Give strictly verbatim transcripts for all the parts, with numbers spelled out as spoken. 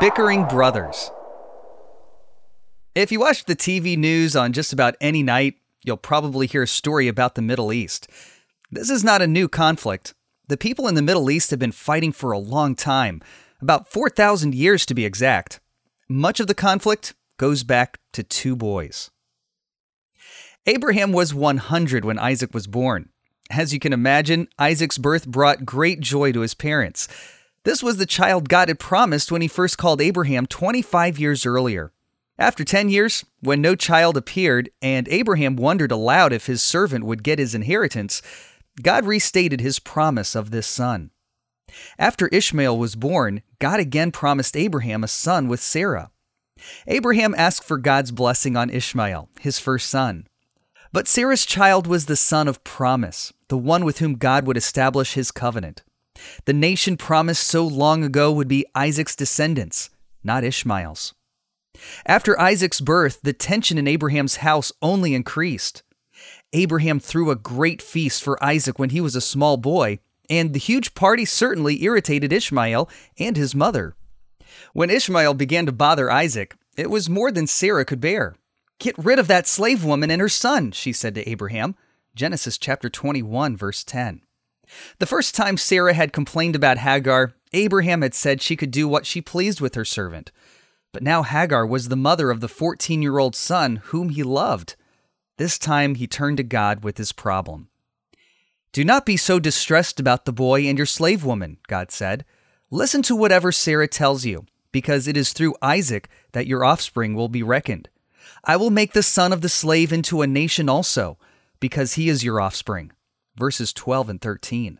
Bickering Brothers. If you watch the T V news on just about any night, you'll probably hear a story about the Middle East. This is not a new conflict. The people in the Middle East have been fighting for a long time, about four thousand years to be exact. Much of the conflict goes back to two boys. Abraham was one hundred when Isaac was born. As you can imagine, Isaac's birth brought great joy to his parents. This was the child God had promised when he first called Abraham twenty-five years earlier. After ten years, when no child appeared and Abraham wondered aloud if his servant would get his inheritance, God restated his promise of this son. After Ishmael was born, God again promised Abraham a son with Sarah. Abraham asked for God's blessing on Ishmael, his first son. But Sarah's child was the son of promise, the one with whom God would establish his covenant. The nation promised so long ago would be Isaac's descendants, not Ishmael's. After Isaac's birth, the tension in Abraham's house only increased. Abraham threw a great feast for Isaac when he was a small boy, and the huge party certainly irritated Ishmael and his mother. When Ishmael began to bother Isaac, it was more than Sarah could bear. "Get rid of that slave woman and her son," she said to Abraham. Genesis chapter twenty-one, verse ten. The first time Sarah had complained about Hagar, Abraham had said she could do what she pleased with her servant. But now Hagar was the mother of the fourteen-year-old son whom he loved. This time he turned to God with his problem. "Do not be so distressed about the boy and your slave woman," God said. "Listen to whatever Sarah tells you, because it is through Isaac that your offspring will be reckoned. I will make the son of the slave into a nation also, because he is your offspring." Verses twelve and thirteen.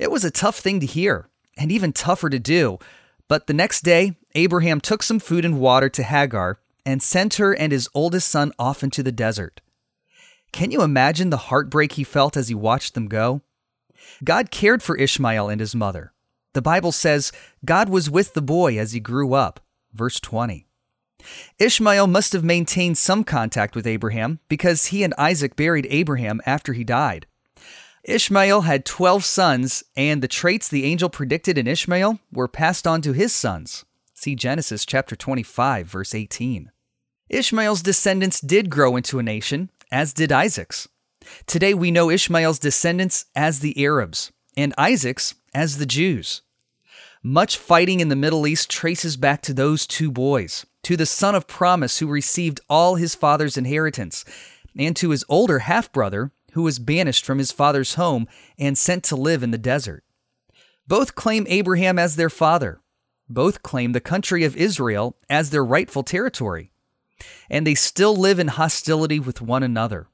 It was a tough thing to hear, and even tougher to do, but the next day, Abraham took some food and water to Hagar and sent her and his oldest son off into the desert. Can you imagine the heartbreak he felt as he watched them go? God cared for Ishmael and his mother. The Bible says, "God was with the boy as he grew up." Verse twenty. Ishmael must have maintained some contact with Abraham because he and Isaac buried Abraham after he died. Ishmael had twelve sons, and the traits the angel predicted in Ishmael were passed on to his sons. See Genesis chapter twenty-five, verse eighteen. Ishmael's descendants did grow into a nation, as did Isaac's. Today we know Ishmael's descendants as the Arabs, and Isaac's as the Jews. Much fighting in the Middle East traces back to those two boys, to the son of promise who received all his father's inheritance, and to his older half-brother who was banished from his father's home and sent to live in the desert. Both claim Abraham as their father. Both claim the country of Israel as their rightful territory. And they still live in hostility with one another.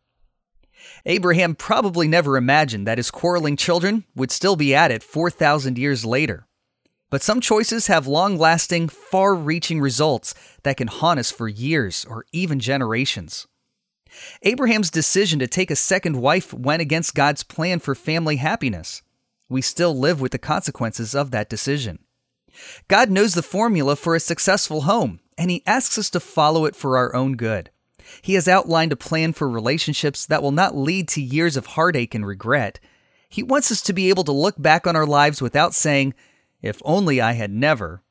Abraham probably never imagined that his quarreling children would still be at it four thousand years later. But some choices have long-lasting, far-reaching results that can haunt us for years or even generations. Abraham's decision to take a second wife went against God's plan for family happiness. We still live with the consequences of that decision. God knows the formula for a successful home, and He asks us to follow it for our own good. He has outlined a plan for relationships that will not lead to years of heartache and regret. He wants us to be able to look back on our lives without saying, "If only I had never,"